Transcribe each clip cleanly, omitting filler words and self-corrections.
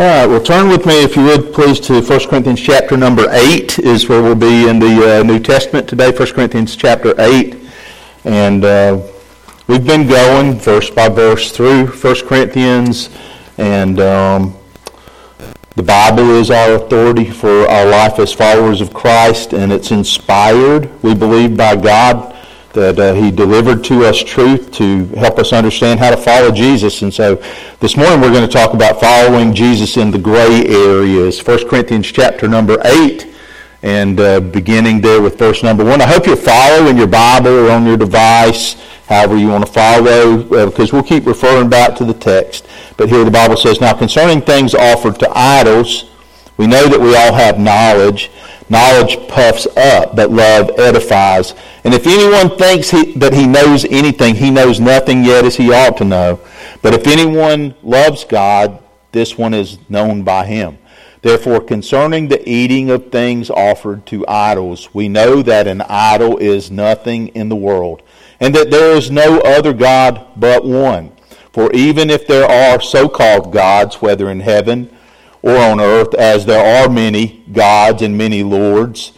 All right, well, turn with me, if you would, please, to 1 Corinthians chapter number 8 is where we'll be in the New Testament today, 1 Corinthians chapter 8. And we've been going verse by verse through 1 Corinthians, and the Bible is our authority for our life as followers of Christ, and it's inspired, we believe, by God, that he delivered to us truth to help us understand how to follow Jesus. And so this morning we're going to talk about following Jesus in the gray areas, 1 Corinthians chapter number 8, and beginning there with verse number 1. I hope you'll follow in your Bible or on your device, however you want to follow, because we'll keep referring back to the text. But here the Bible says, "Now concerning things offered to idols, we know that we all have knowledge. Knowledge puffs up, but love edifies. And if anyone thinks that he knows anything, he knows nothing yet as he ought to know. But if anyone loves God, this one is known by him. Therefore, concerning the eating of things offered to idols, we know that an idol is nothing in the world, and that there is no other God but one. For even if there are so-called gods, whether in heaven or on earth, as there are many gods and many lords,"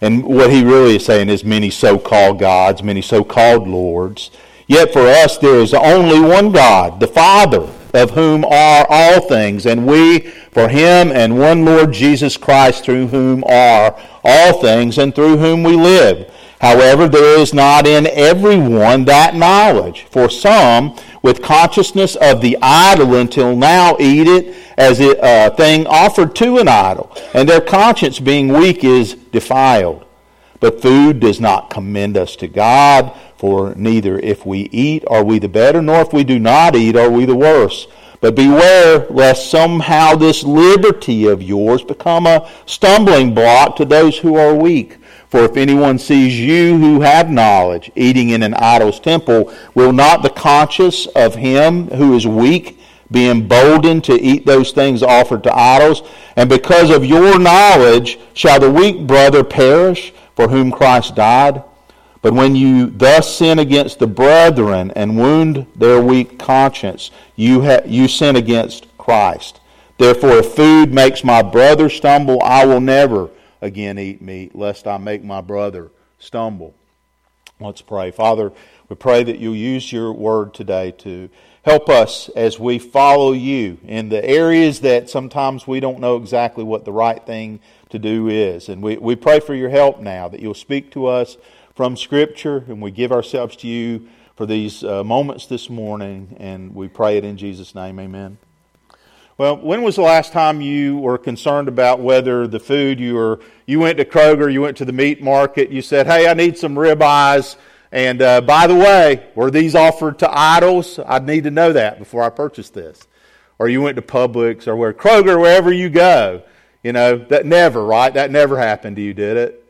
and what he really is saying is many so-called gods, many so-called lords, "yet for us there is only one God, the Father, of whom are all things, and we for him, and one Lord Jesus Christ, through whom are all things, and through whom we live. However, there is not in everyone that knowledge. For some, with consciousness of the idol until now, eat it as a thing offered to an idol, and their conscience, being weak, is defiled. But food does not commend us to God, for neither if we eat are we the better, nor if we do not eat are we the worse. But beware lest somehow this liberty of yours become a stumbling block to those who are weak. For if anyone sees you who have knowledge eating in an idol's temple, will not the conscience of him who is weak be emboldened to eat those things offered to idols? And because of your knowledge shall the weak brother perish for whom Christ died? But when you thus sin against the brethren and wound their weak conscience, you sin against Christ. Therefore, if food makes my brother stumble, I will never again eat meat, lest I make my brother stumble." Let's pray. Father, we pray that you'll use your word today to help us as we follow you in the areas that sometimes we don't know exactly what the right thing to do is. And we pray for your help now, that you'll speak to us from Scripture, and we give ourselves to you for these moments this morning, and we pray it in Jesus' name. Amen. Well, when was the last time you were concerned about whether the food you went to Kroger, you went to the meat market, you said, "Hey, I need some ribeyes, and by the way, were these offered to idols? I'd need to know that before I purchase this." Or you went to Publix or Kroger, wherever you go. You know, that never, right? That never happened to you, did it?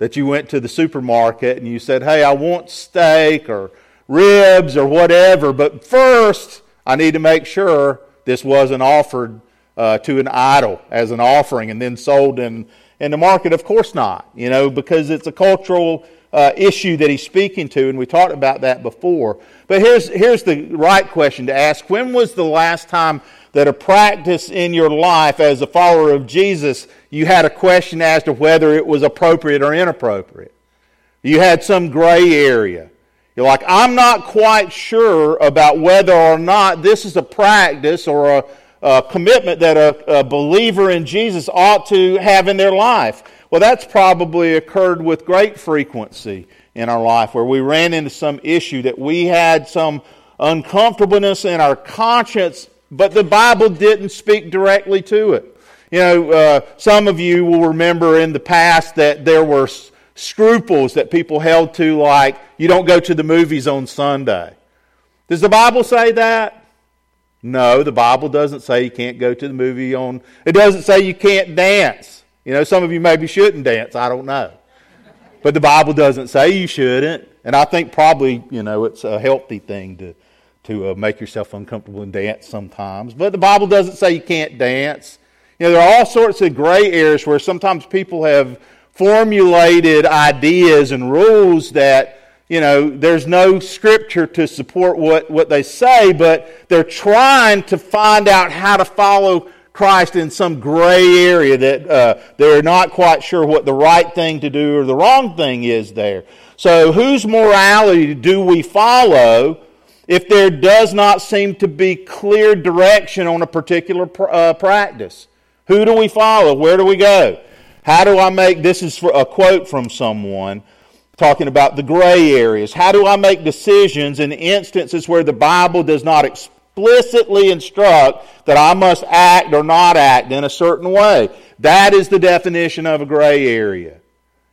That you went to the supermarket and you said, "Hey, I want steak or ribs or whatever, but first I need to make sure this wasn't offered to an idol as an offering and then sold in the market." Of course not, you know, because it's a cultural issue that he's speaking to, and we talked about that before. But here's the right question to ask. When was the last time that a practice in your life as a follower of Jesus, you had a question as to whether it was appropriate or inappropriate? You had some gray area. You're like, "I'm not quite sure about whether or not this is a practice or a commitment that a believer in Jesus ought to have in their life." Well, that's probably occurred with great frequency in our life, where we ran into some issue that we had some uncomfortableness in our conscience, but the Bible didn't speak directly to it. You know, some of you will remember in the past that there were scruples that people held to, like, you don't go to the movies on Sunday. Does the Bible say that? No, the Bible doesn't say you can't go to the movie on... It doesn't say you can't dance. You know, some of you maybe shouldn't dance, I don't know. But the Bible doesn't say you shouldn't. And I think probably, you know, it's a healthy thing to make yourself uncomfortable and dance sometimes. But the Bible doesn't say you can't dance. You know, there are all sorts of gray areas where sometimes people have formulated ideas and rules that, you know, there's no Scripture to support what they say, but they're trying to find out how to follow Christ in some gray area that they're not quite sure what the right thing to do or the wrong thing is there. So whose morality do we follow if there does not seem to be clear direction on a particular practice? Who do we follow? Where do we go? How do I make, this is a quote from someone talking about the gray areas. How do I make decisions in instances where the Bible does not explicitly instruct that I must act or not act in a certain way? That is the definition of a gray area.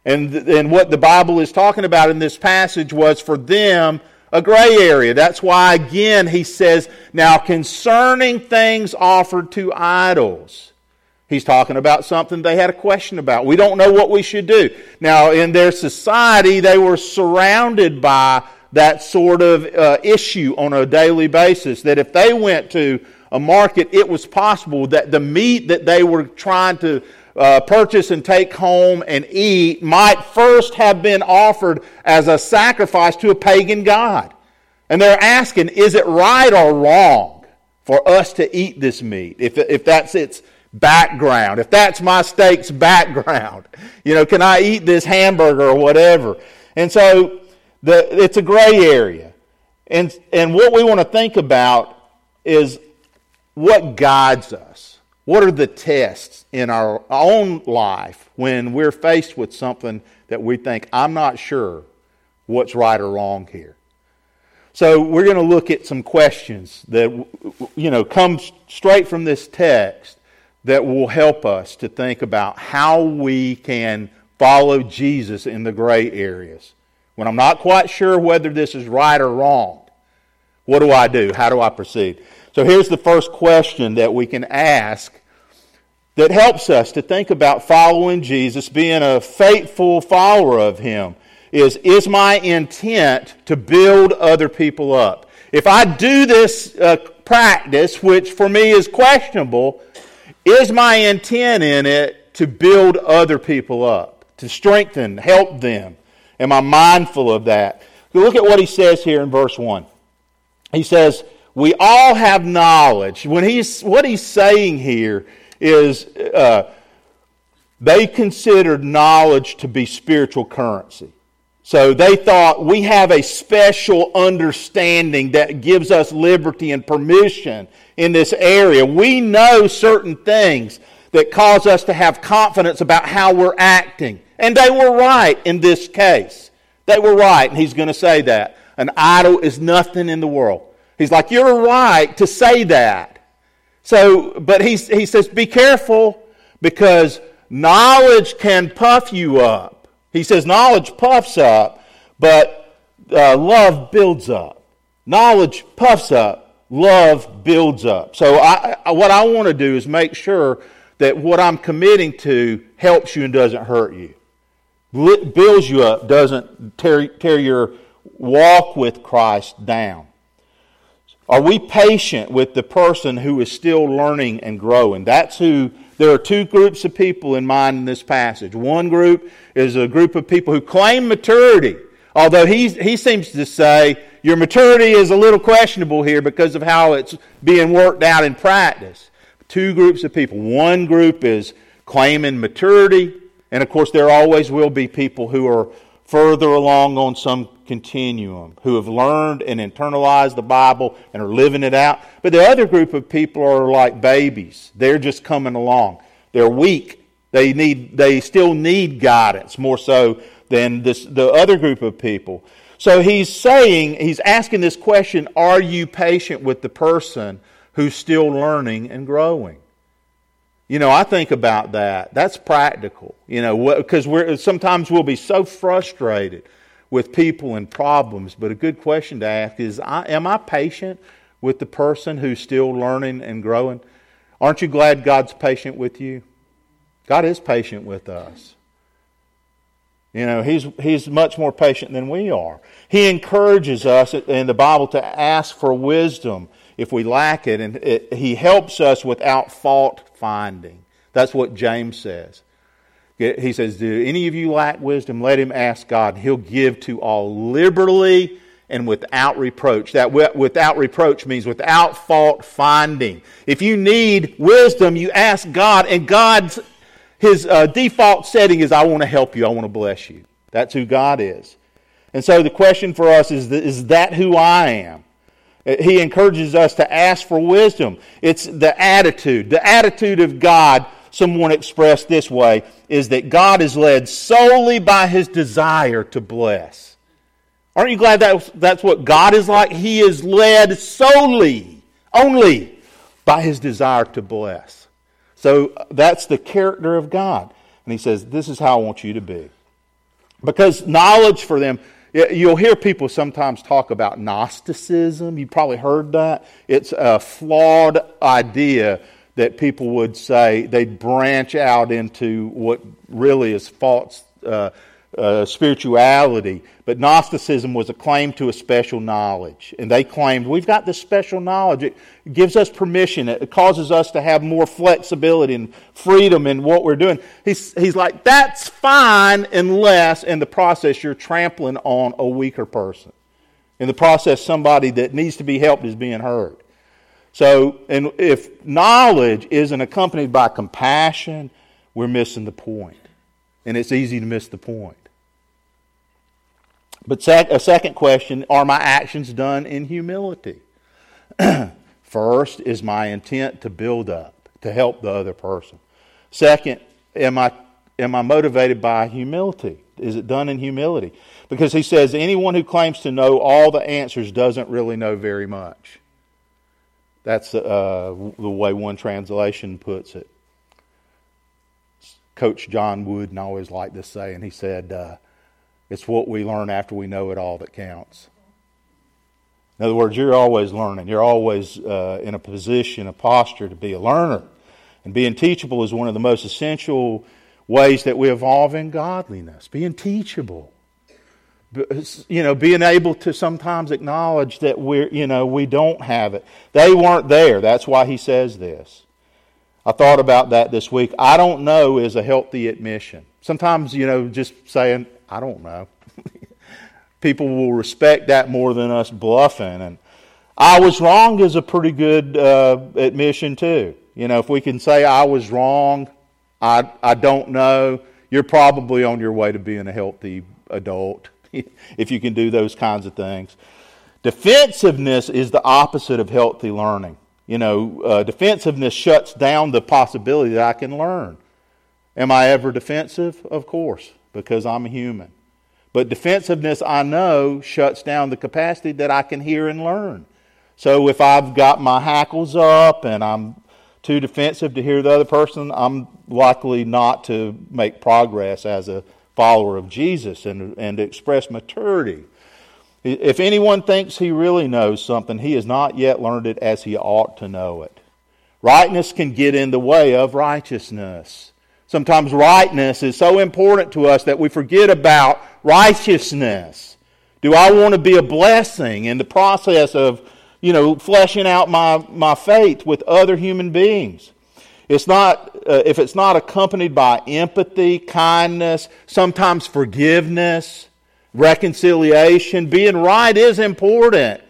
And what the Bible is talking about in this passage was for them a gray area. That's why again he says, now concerning things offered to idols. He's talking about something they had a question about. We don't know what we should do. Now, in their society, they were surrounded by that sort of issue on a daily basis, that if they went to a market, it was possible that the meat that they were trying to purchase and take home and eat might first have been offered as a sacrifice to a pagan god. And they're asking, is it right or wrong for us to eat this meat? If that's its background, if that's my steak's background, you know, can I eat this hamburger or whatever? And so it's a gray area. And what we want to think about is what guides us. What are the tests in our own life when we're faced with something that we think, I'm not sure what's right or wrong here? So we're going to look at some questions that, you know, come straight from this text that will help us to think about how we can follow Jesus in the gray areas. When I'm not quite sure whether this is right or wrong, what do I do? How do I proceed? So here's the first question that we can ask that helps us to think about following Jesus, being a faithful follower of Him, is my intent to build other people up? If I do this practice, which for me is questionable, is my intent in it to build other people up, to strengthen, help them? Am I mindful of that? Look at what he says here in verse 1. He says, we all have knowledge. What he's saying here is they considered knowledge to be spiritual currency. So they thought we have a special understanding that gives us liberty and permission in this area. We know certain things that cause us to have confidence about how we're acting. And they were right in this case. They were right, and he's going to say that. An idol is nothing in the world. He's like, you're right to say that. So, but he says, be careful, because knowledge can puff you up. He says knowledge puffs up, but love builds up. Knowledge puffs up, love builds up. So what I want to do is make sure that what I'm committing to helps you and doesn't hurt you. Builds you up, doesn't tear your walk with Christ down. Are we patient with the person who is still learning and growing? That's who. There are two groups of people in mind in this passage. One group is a group of people who claim maturity, although he seems to say your maturity is a little questionable here because of how it's being worked out in practice. Two groups of people. One group is claiming maturity, and of course there always will be people who are further along on some continuum, who have learned and internalized the Bible and are living it out. But the other group of people are like babies. They're just coming along. They're weak. They still need guidance more so than the other group of people. So he's asking this question, are you patient with the person who's still learning and growing? You know, I think about that. That's practical. You know, because sometimes we'll be so frustrated with people and problems. But a good question to ask is, am I patient with the person who's still learning and growing? Aren't you glad God's patient with you? God is patient with us. You know, He's much more patient than we are. He encourages us in the Bible to ask for wisdom if we lack it, and He helps us without fault finding. That's what James says. He says, do any of you lack wisdom? Let him ask God. He'll give to all liberally and without reproach. That without reproach means without fault finding. If you need wisdom, you ask God, and God's His default setting is, I want to help you, I want to bless you. That's who God is. And so the question for us is that who I am? He encourages us to ask for wisdom. It's the attitude of God. Someone expressed this way, is that God is led solely by His desire to bless. Aren't you glad that's what God is like? He is led solely, only, by His desire to bless. So that's the character of God. And He says, this is how I want you to be. Because knowledge for them, you'll hear people sometimes talk about Gnosticism. You probably heard that. It's a flawed idea that people would say they'd branch out into what really is false spirituality. But Gnosticism was a claim to a special knowledge. And they claimed, we've got this special knowledge. It gives us permission. It causes us to have more flexibility and freedom in what we're doing. He's like, that's fine unless in the process you're trampling on a weaker person. In the process, somebody that needs to be helped is being hurt. So, and if knowledge isn't accompanied by compassion, we're missing the point. And it's easy to miss the point. But a second question, are my actions done in humility? First, is my intent to build up, to help the other person? Second, am I motivated by humility? Is it done in humility? Because he says anyone who claims to know all the answers doesn't really know very much. That's the way one translation puts it. Coach John Wooden always liked this saying. He said, it's what we learn after we know it all that counts. In other words, you're always learning. You're always in a position, a posture to be a learner. And being teachable is one of the most essential ways that we evolve in godliness. Being teachable. You know, being able to sometimes acknowledge that we don't have it. They weren't there. That's why he says this. I thought about that this week. I don't know is a healthy admission. Sometimes, just saying, I don't know. People will respect that more than us bluffing. And I was wrong is a pretty good admission too. If we can say I was wrong, I don't know, you're probably on your way to being a healthy adult. If you can do those kinds of things. Defensiveness is the opposite of healthy learning. Defensiveness shuts down the possibility that I can learn. Am I ever defensive? Of course, because I'm a human. But defensiveness, I know, shuts down the capacity that I can hear and learn. So if I've got my hackles up and I'm too defensive to hear the other person, I'm likely not to make progress as a follower of Jesus and express maturity. If anyone thinks he really knows something, he has not yet learned it as he ought to know it. Rightness can get in the way of righteousness. Sometimes rightness is so important to us that we forget about righteousness. Do I want to be a blessing in the process of, fleshing out my faith with other human beings? It's not if it's not accompanied by empathy, kindness, sometimes forgiveness, reconciliation. Being right is important,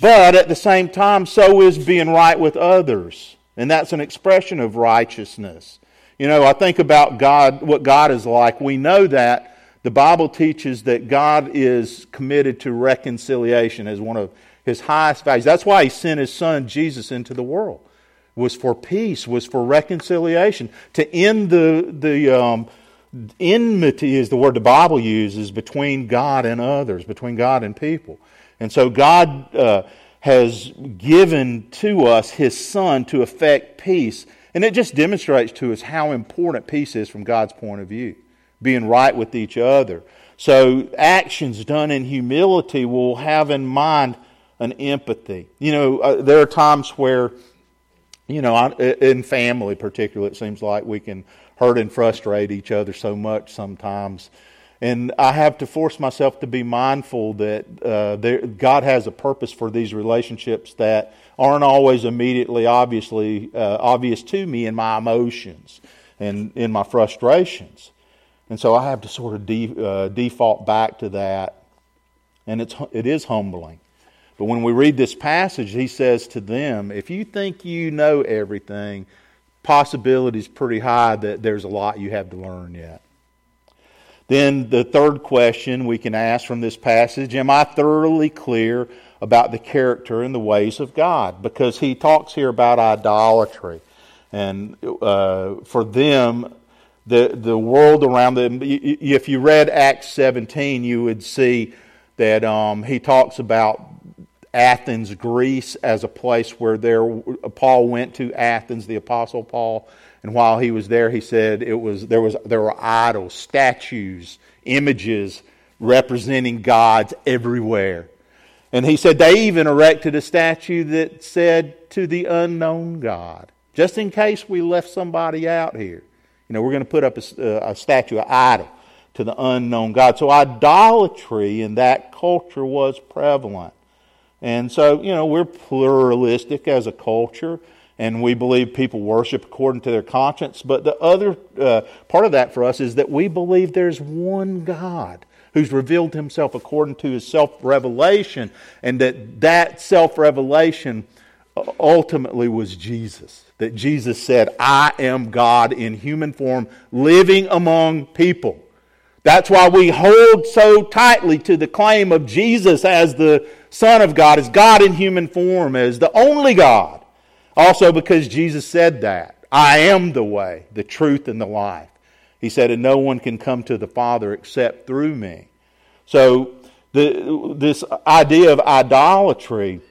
but at the same time, so is being right with others, and that's an expression of righteousness. I think about God, what God is like. We know that the Bible teaches that God is committed to reconciliation as one of His highest values. That's why He sent His Son Jesus into the world. Was for peace, was for reconciliation, to end the enmity is the word the Bible uses between God and others, between God and people. And so God has given to us His Son to effect peace, and it just demonstrates to us how important peace is from God's point of view, being right with each other. So actions done in humility will have in mind an empathy. There are times where in family particularly, it seems like we can hurt and frustrate each other so much sometimes. And I have to force myself to be mindful that God has a purpose for these relationships that aren't always immediately obvious to me in my emotions and in my frustrations. And so I have to sort of default back to that and it is humbling. But when we read this passage, he says to them, if you think you know everything, possibility's pretty high that there's a lot you have to learn yet. Then the third question we can ask from this passage, am I thoroughly clear about the character and the ways of God? Because he talks here about idolatry. And for them, the world around them, if you read Acts 17, you would see that he talks about Athens, Greece, as a place where Paul went to Athens, the Apostle Paul, and while he was there, he said there were idols, statues, images representing gods everywhere. And he said they even erected a statue that said to the unknown God. Just in case we left somebody out here, we're going to put up a statue, an idol to the unknown God. So idolatry in that culture was prevalent. And so, we're pluralistic as a culture, and we believe people worship according to their conscience. But the other part of that for us is that we believe there's one God who's revealed himself according to his self-revelation, and that self-revelation ultimately was Jesus. That Jesus said, I am God in human form, living among people. That's why we hold so tightly to the claim of Jesus as the Son of God, as God in human form, as the only God. Also because Jesus said that, I am the way, the truth, and the life. He said, and no one can come to the Father except through me. So this idea of idolatry,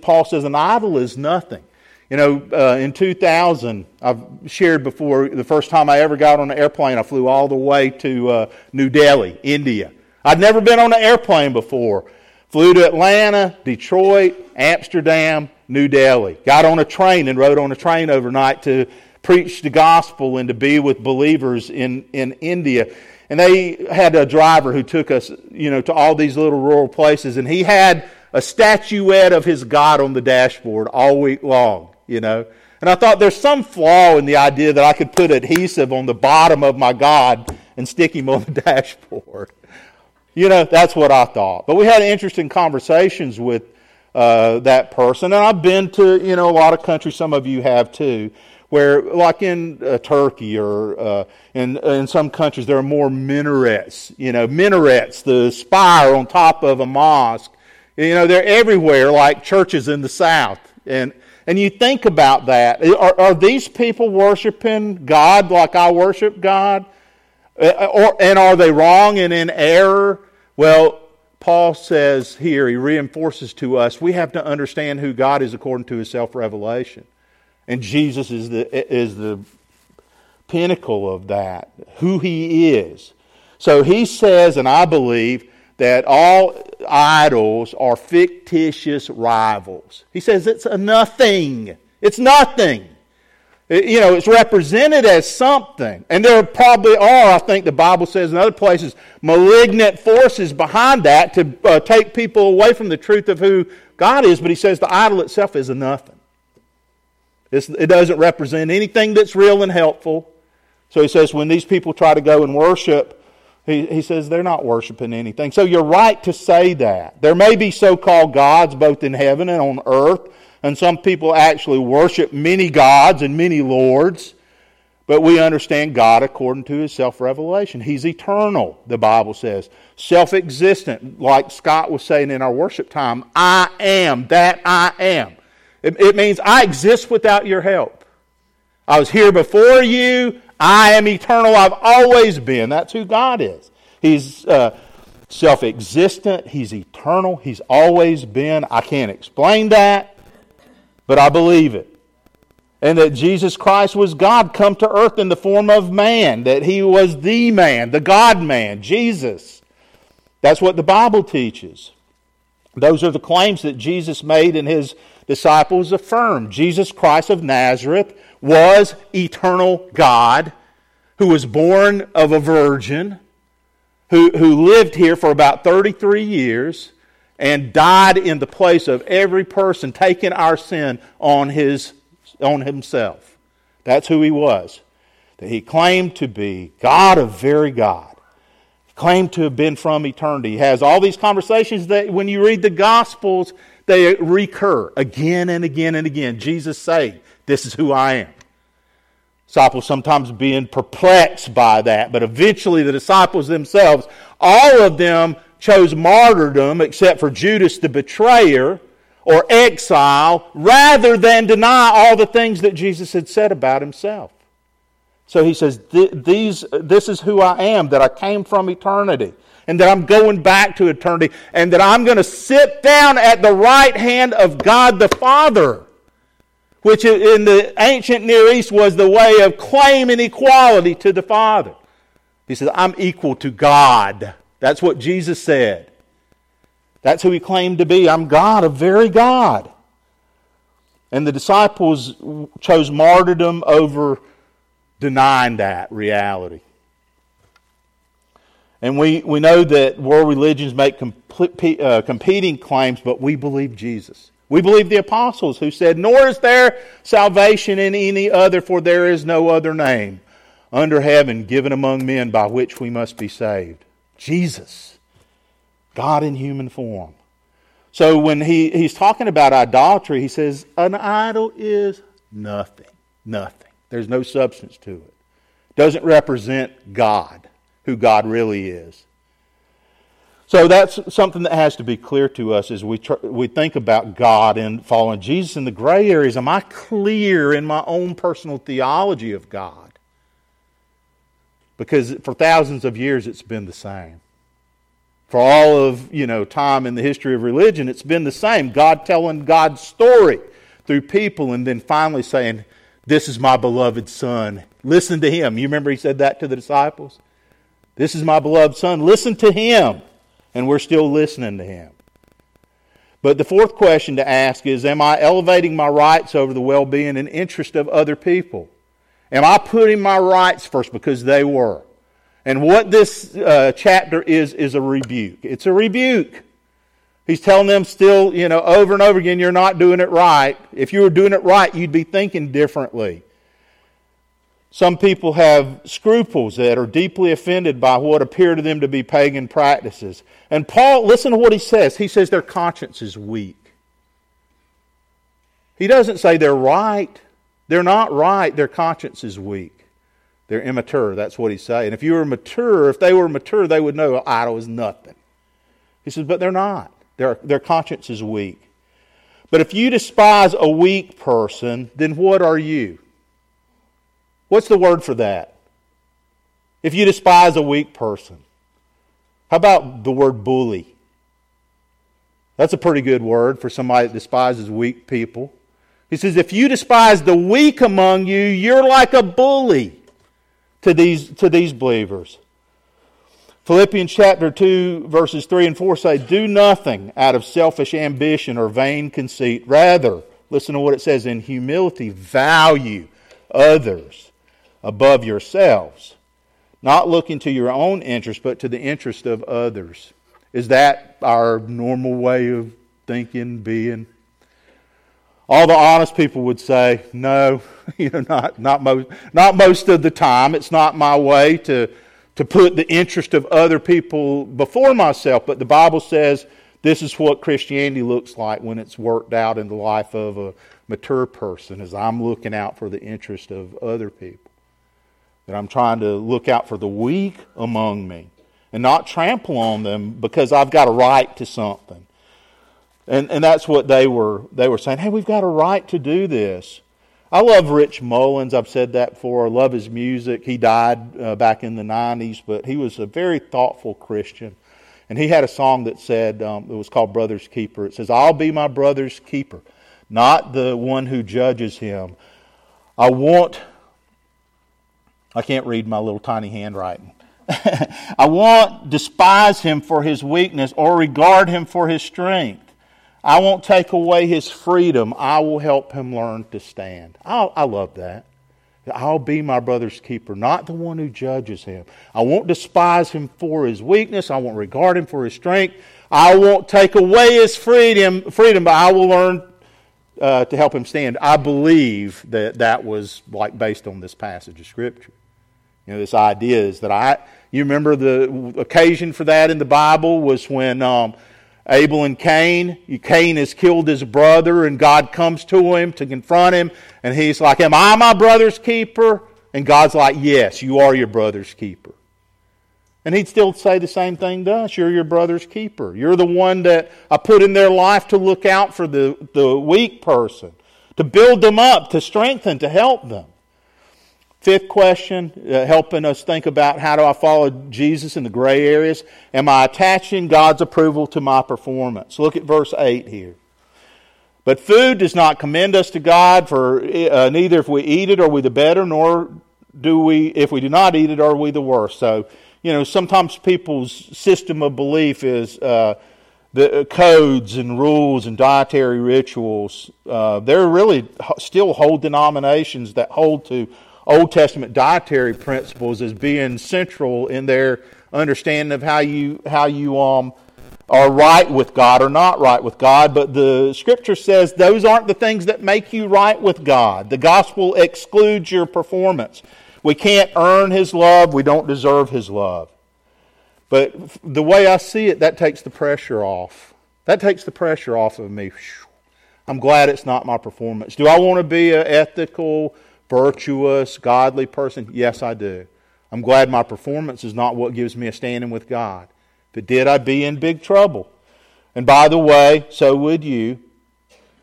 Paul says an idol is nothing. In 2000, I've shared before, the first time I ever got on an airplane, I flew all the way to New Delhi, India. I'd never been on an airplane before. Flew to Atlanta, Detroit, Amsterdam, New Delhi. Got on a train and rode on a train overnight to preach the gospel and to be with believers in India. And they had a driver who took us, to all these little rural places. And he had a statuette of his God on the dashboard all week long. And I thought there's some flaw in the idea that I could put adhesive on the bottom of my God and stick him on the dashboard. That's what I thought. But we had interesting conversations with that person. And I've been to, a lot of countries, some of you have too, where like in Turkey or in some countries there are more minarets. Minarets, the spire on top of a mosque. They're everywhere like churches in the South. And you think about that. Are these people worshiping God like I worship God? And are they wrong and in error? Well, Paul says here, he reinforces to us, we have to understand who God is according to his self-revelation. And Jesus is the pinnacle of that, who he is. So he says, and I believe, that all idols are fictitious rivals. He says it's a nothing. It's nothing. It's represented as something. And there probably are, I think the Bible says in other places, malignant forces behind that to take people away from the truth of who God is. But he says the idol itself is a nothing. It doesn't represent anything that's real and helpful. So he says when these people try to go and worship, he says they're not worshiping anything. So you're right to say that. There may be so-called gods both in heaven and on earth. And some people actually worship many gods and many lords. But we understand God according to his self-revelation. He's eternal, the Bible says. Self-existent, like Scott was saying in our worship time. I am that I am. It means I exist without your help. I was here before you. I am eternal. I've always been. That's who God is. He's self-existent. He's eternal. He's always been. I can't explain that. But I believe it. And that Jesus Christ was God come to earth in the form of man. That He was the man, the God-man, Jesus. That's what the Bible teaches. Those are the claims that Jesus made and His disciples affirmed. Jesus Christ of Nazareth was eternal God who was born of a virgin, who lived here for about 33 years, and died in the place of every person, taking our sin on himself. That's who he was. That he claimed to be God of very God. claimed to have been from eternity. He has all these conversations that when you read the Gospels, they recur again and again and again. Jesus saying, this is who I am. Disciples sometimes being perplexed by that, but eventually the disciples themselves, all of them chose martyrdom except for Judas the betrayer or exile rather than deny all the things that Jesus had said about himself. So he says, this is who I am, that I came from eternity, and that I'm going back to eternity, and that I'm going to sit down at the right hand of God the Father, which in the ancient Near East was the way of claiming equality to the Father. He says, I'm equal to God. That's what Jesus said. That's who he claimed to be. I'm God, a very God. And the disciples chose martyrdom over denying that reality. And we know that world religions make competing claims, but we believe Jesus. We believe the apostles who said, nor is there salvation in any other, for there is no other name under heaven given among men by which we must be saved. Jesus, God in human form. So when he's talking about idolatry, he says, an idol is nothing. Nothing. There's no substance to it. Doesn't represent God, who God really is. So that's something that has to be clear to us as we think about God and following Jesus. In the gray areas, am I clear in my own personal theology of God? Because for thousands of years it's been the same. For all of time in the history of religion, it's been the same. God telling God's story through people and then finally saying, this is my beloved Son. Listen to Him. You remember He said that to the disciples? This is my beloved Son. Listen to Him. And we're still listening to Him. But the fourth question to ask is, am I elevating my rights over the well-being and interest of other people? Am I putting my rights first because they were? And what this chapter is a rebuke. It's a rebuke. He's telling them still, over and over again, you're not doing it right. If you were doing it right, you'd be thinking differently. Some people have scruples that are deeply offended by what appear to them to be pagan practices. And Paul, listen to what he says. He says their conscience is weak. He doesn't say they're right. They're not right. Their conscience is weak. They're immature. That's what he's saying. If they were mature, they would know an idol is nothing. He says, but they're not. Their conscience is weak. But if you despise a weak person, then what are you? What's the word for that? If you despise a weak person. How about the word bully? That's a pretty good word for somebody that despises weak people. He says, if you despise the weak among you, you're like a bully to these believers. Philippians chapter 2, verses 3 and 4 say, do nothing out of selfish ambition or vain conceit. Rather, listen to what it says, in humility, value others above yourselves, not looking to your own interest, but to the interest of others. Is that our normal way of thinking, being? All the honest people would say, no, not most of the time. It's not my way to put the interest of other people before myself. But the Bible says this is what Christianity looks like when it's worked out in the life of a mature person, is I'm looking out for the interest of other people. That I'm trying to look out for the weak among me and not trample on them because I've got a right to something. And that's what they were saying. Hey, we've got a right to do this. I love Rich Mullins. I've said that before. I love his music. He died back in the 90s, but he was a very thoughtful Christian. And he had a song that said, it was called Brother's Keeper. It says, I'll be my brother's keeper, not the one who judges him. I can't read my little tiny handwriting. I won't despise him for his weakness or regard him for his strength. I won't take away his freedom. I will help him learn to stand. I love that. I'll be my brother's keeper, not the one who judges him. I won't despise him for his weakness. I won't regard him for his strength. I won't take away his freedom, but I will learn to help him stand. I believe that was based on this passage of Scripture. This idea is that I You remember the occasion for that in the Bible was when Abel and Cain. Cain has killed his brother, and God comes to him to confront him, and he's like, "Am I my brother's keeper?" And God's like, "Yes, you are your brother's keeper." And he'd still say the same thing to us. You're your brother's keeper. You're the one that I put in their life to look out for the weak person, to build them up, to strengthen, to help them. Fifth question, helping us think about how do I follow Jesus in the gray areas? Am I attaching God's approval to my performance? Look at verse 8 here. But food does not commend us to God, for neither if we eat it are we the better, nor do we if we do not eat it are we the worse. So, you know, sometimes people's system of belief is the codes and rules and dietary rituals. They're really still whole denominations that hold to Old Testament dietary principles as being central in their understanding of how you are right with God or not right with God. But the Scripture says those aren't the things that make you right with God. The gospel excludes your performance. We can't earn His love. We don't deserve His love. But the way I see it, that takes the pressure off. That takes the pressure off of me. I'm glad it's not my performance. Do I want to be an ethical, virtuous, godly person? Yes, I do. I'm glad my performance is not what gives me a standing with God. If it did, I'd be in big trouble. And by the way, so would you.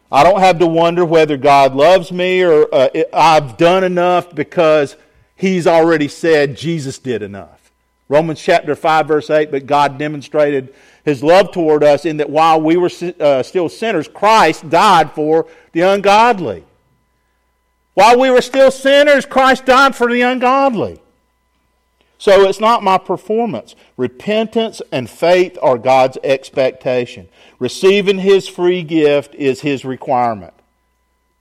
I don't have to wonder whether God loves me or I've done enough, because He's already said Jesus did enough. Romans chapter 5, verse 8, but God demonstrated His love toward us in that while we were still sinners, Christ died for the ungodly. While we were still sinners, Christ died for the ungodly. So it's not my performance. Repentance and faith are God's expectation. Receiving His free gift is His requirement.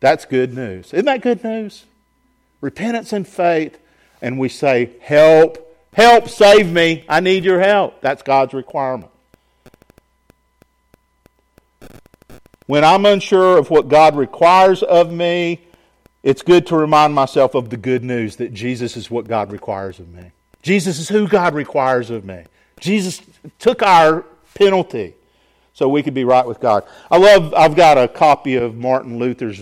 That's good news. Isn't that good news? Repentance and faith, and we say, "Help, help, save me. I need your help." That's God's requirement. When I'm unsure of what God requires of me, it's good to remind myself of the good news that Jesus is what God requires of me. Jesus is who God requires of me. Jesus took our penalty so we could be right with God. I've got a copy of Martin Luther's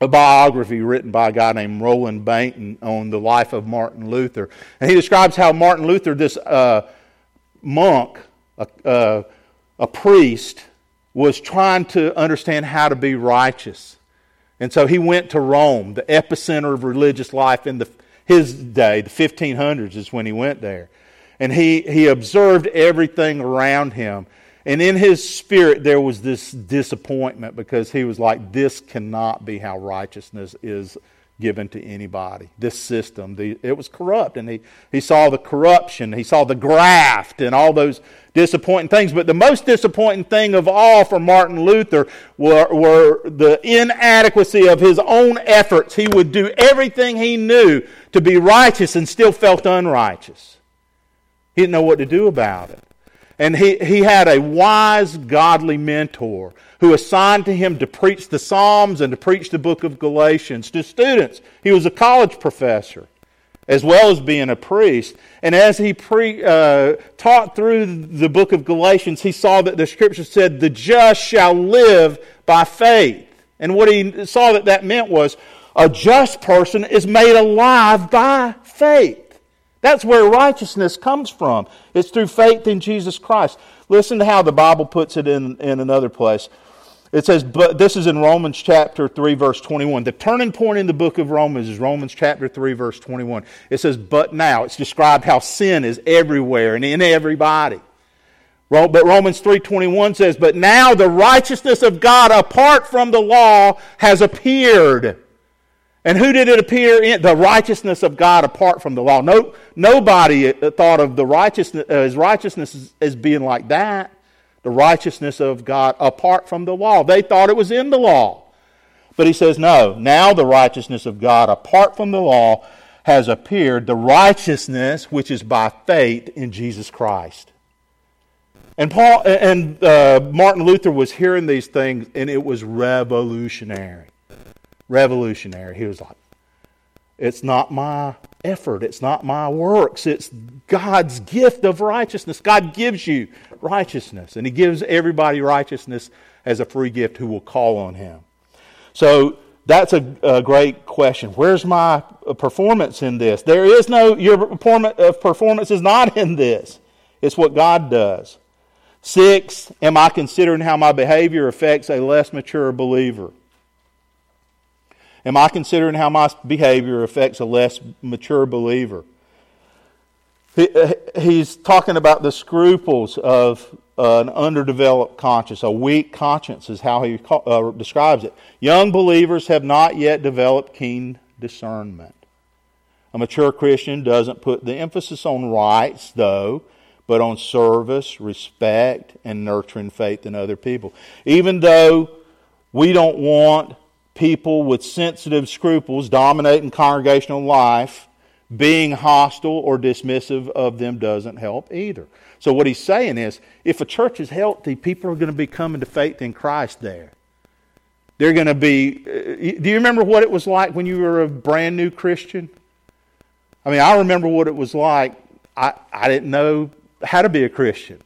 a biography written by a guy named Roland Bainton on the life of Martin Luther. And he describes how Martin Luther, this monk, a priest, was trying to understand how to be righteous. And so he went to Rome, the epicenter of religious life in his day, the 1500s is when he went there. And he observed everything around him. And in his spirit there was this disappointment, because he was like, this cannot be how righteousness is given to anybody. This system, it was corrupt. And he saw the corruption, he saw the graft and all those disappointing things. But the most disappointing thing of all for Martin Luther were the inadequacy of his own efforts. He would do everything he knew to be righteous and still felt unrighteous. He didn't know what to do about it. And he had a wise, godly mentor who assigned to him to preach the Psalms and to preach the book of Galatians to students. He was a college professor as well as being a priest. And as he taught through the book of Galatians, he saw that the Scripture said, "The just shall live by faith." And what he saw that meant was, a just person is made alive by faith. That's where righteousness comes from. It's through faith in Jesus Christ. Listen to how the Bible puts it in another place. It says, but this is in Romans chapter 3, verse 21. The turning point in the book of Romans is Romans chapter 3, verse 21. It says, but now. It's described how sin is everywhere and in everybody. But Romans 3:21 says, but now the righteousness of God apart from the law has appeared. And who did it appear in? The righteousness of God apart from the law. No, nobody thought of the righteousness, His righteousness as being like that. The righteousness of God apart from the law. They thought it was in the law. But he says, no, now the righteousness of God apart from the law has appeared, the righteousness which is by faith in Jesus Christ. And Martin Luther was hearing these things, and it was revolutionary. He was like, it's not my effort. It's not my works. It's God's gift of righteousness. God gives you righteousness, and He gives everybody righteousness as a free gift who will call on Him. So that's a great question. Where's my performance in this? There is no, your performance is not in this. It's what God does. 6, am I considering how my behavior affects a less mature believer? Am I considering how my behavior affects a less mature believer? He's talking about the scruples of an underdeveloped conscience. A weak conscience is how he describes it. Young believers have not yet developed keen discernment. A mature Christian doesn't put the emphasis on rights, though, but on service, respect, and nurturing faith in other people. Even though we don't want people with sensitive scruples dominating congregational life, being hostile or dismissive of them doesn't help either. So what he's saying is, if a church is healthy, people are going to be coming to faith in Christ there. They're going to be... Do you remember what it was like when you were a brand new Christian? I mean, I remember what it was like. I didn't know how to be a Christian.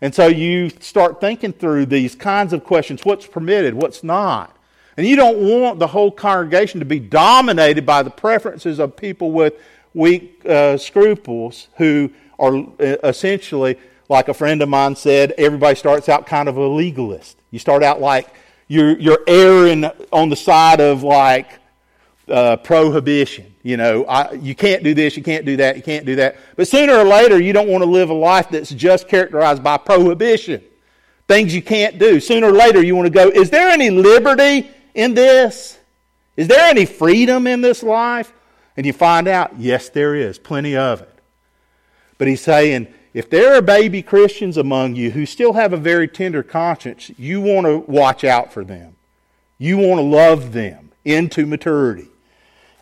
And so you start thinking through these kinds of questions. What's permitted? What's not? And you don't want the whole congregation to be dominated by the preferences of people with weak scruples who are essentially, like a friend of mine said, everybody starts out kind of a legalist. You start out like you're erring on the side of like prohibition. You know, you can't do this, you can't do that, you can't do that. But sooner or later, you don't want to live a life that's just characterized by prohibition. Things you can't do. Sooner or later you want to go, is there any liberty in this? Is there any freedom in this life? And you find out, yes, there is. Plenty of it. But he's saying, if there are baby Christians among you who still have a very tender conscience, you want to watch out for them. You want to love them into maturity.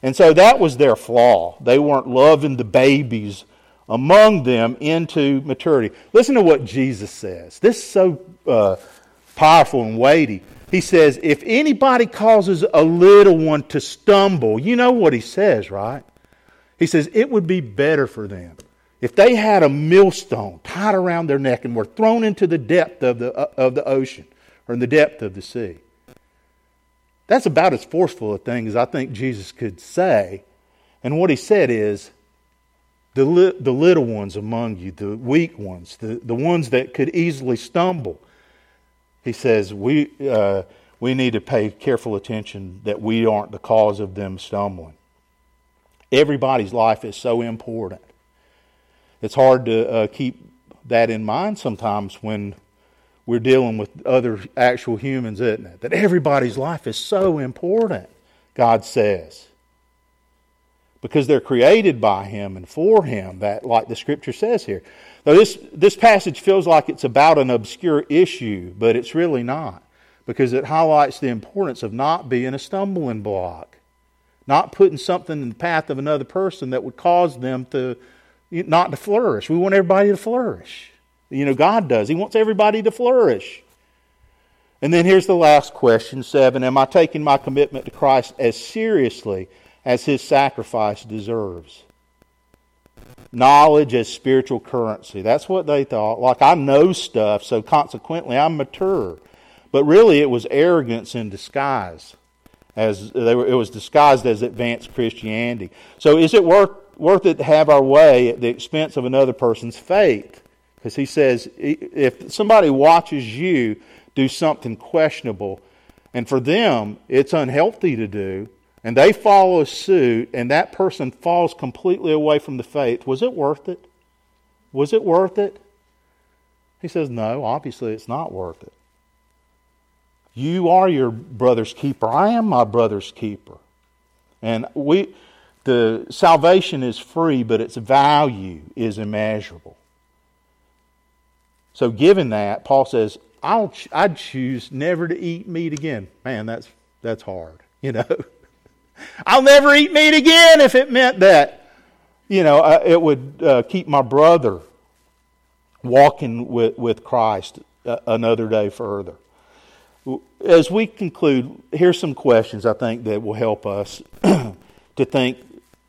And so that was their flaw. They weren't loving the babies among them into maturity. Listen to what Jesus says. This is so powerful and weighty. He says, if anybody causes a little one to stumble, you know what he says, right? He says, it would be better for them if they had a millstone tied around their neck and were thrown into the depth of the ocean or in the depth of the sea. That's about as forceful a thing as I think Jesus could say. And what he said is, the little ones among you, the weak ones, the ones that could easily stumble. He says, we need to pay careful attention that we aren't the cause of them stumbling. Everybody's life is so important. It's hard to keep that in mind sometimes when we're dealing with other actual humans, isn't it? That everybody's life is so important, God says. Because they're created by Him and for Him, that like the Scripture says here. Now this passage feels like it's about an obscure issue, but it's really not. Because it highlights the importance of not being a stumbling block. Not putting something in the path of another person that would cause them to not to flourish. We want everybody to flourish. You know, God does. He wants everybody to flourish. And then here's the last question, 7. Am I taking my commitment to Christ as seriously as His sacrifice deserves? Knowledge as spiritual currency. That's what they thought. Like, I know stuff, so consequently I'm mature. But really it was arrogance in disguise. It was disguised as advanced Christianity. So is it worth it to have our way at the expense of another person's faith? Because he says, if somebody watches you do something questionable, and for them it's unhealthy to do, and they follow suit, and that person falls completely away from the faith, was it worth it? Was it worth it? He says, no, obviously it's not worth it. You are your brother's keeper. I am my brother's keeper. And the salvation is free, but its value is immeasurable. So given that, Paul says, I'd choose never to eat meat again. Man, that's hard, you know. I'll never eat meat again if it meant that, you know, it would keep my brother walking with Christ another day further. As we conclude, here's some questions I think that will help us to think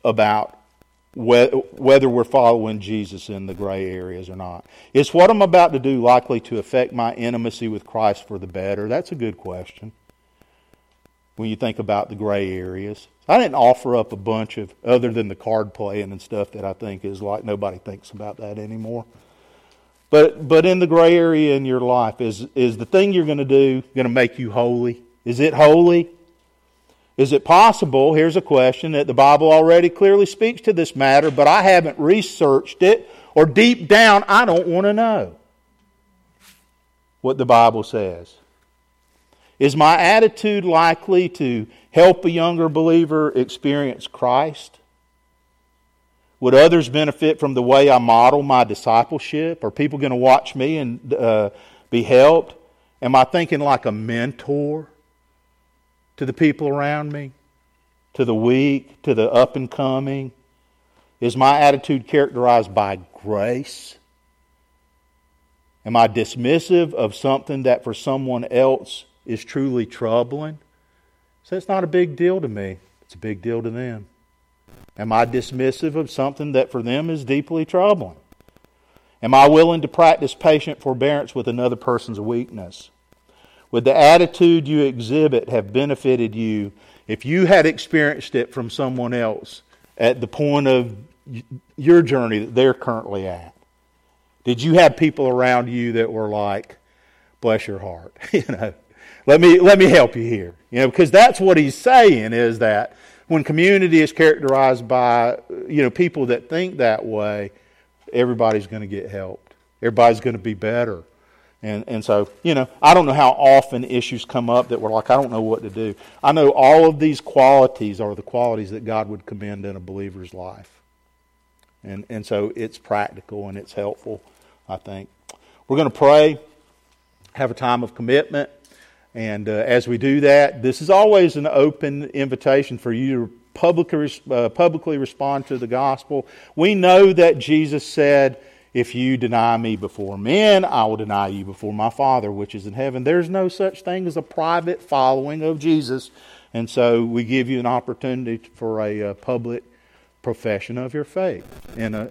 about whether we're following Jesus in the gray areas or not. Is what I'm about to do likely to affect my intimacy with Christ for the better? That's a good question when you think about the gray areas. I didn't offer up a bunch of, other than the card playing and stuff that I think is like, nobody thinks about that anymore. But in the gray area in your life, is the thing you're going to do going to make you holy? Is it holy? Is it possible, here's a question, that the Bible already clearly speaks to this matter, but I haven't researched it, or deep down I don't want to know what the Bible says? Is my attitude likely to help a younger believer experience Christ? Would others benefit from the way I model my discipleship? Are people going to watch me and be helped? Am I thinking like a mentor to the people around me, to the weak, to the up and coming? Is my attitude characterized by grace? Am I dismissive of something that for someone else is truly troubling? So it's not a big deal to me. It's a big deal to them. Am I dismissive of something that for them is deeply troubling? Am I willing to practice patient forbearance with another person's weakness? Would the attitude you exhibit have benefited you if you had experienced it from someone else at the point of your journey that they're currently at? Did you have people around you that were like, bless your heart, you know, let me help you here? You know, because that's what he's saying, is that when community is characterized by, you know, people that think that way, everybody's going to get helped. Everybody's going to be better. And so, you know, I don't know how often issues come up that we're like, I don't know what to do. I know all of these qualities are the qualities that God would commend in a believer's life. And so it's practical and it's helpful, I think. We're going to pray, have a time of commitment. And as we do that, this is always an open invitation for you to publicly respond to the gospel. We know that Jesus said, if you deny me before men, I will deny you before my Father which is in heaven. There's no such thing as a private following of Jesus. And so we give you an opportunity for a public profession of your faith in a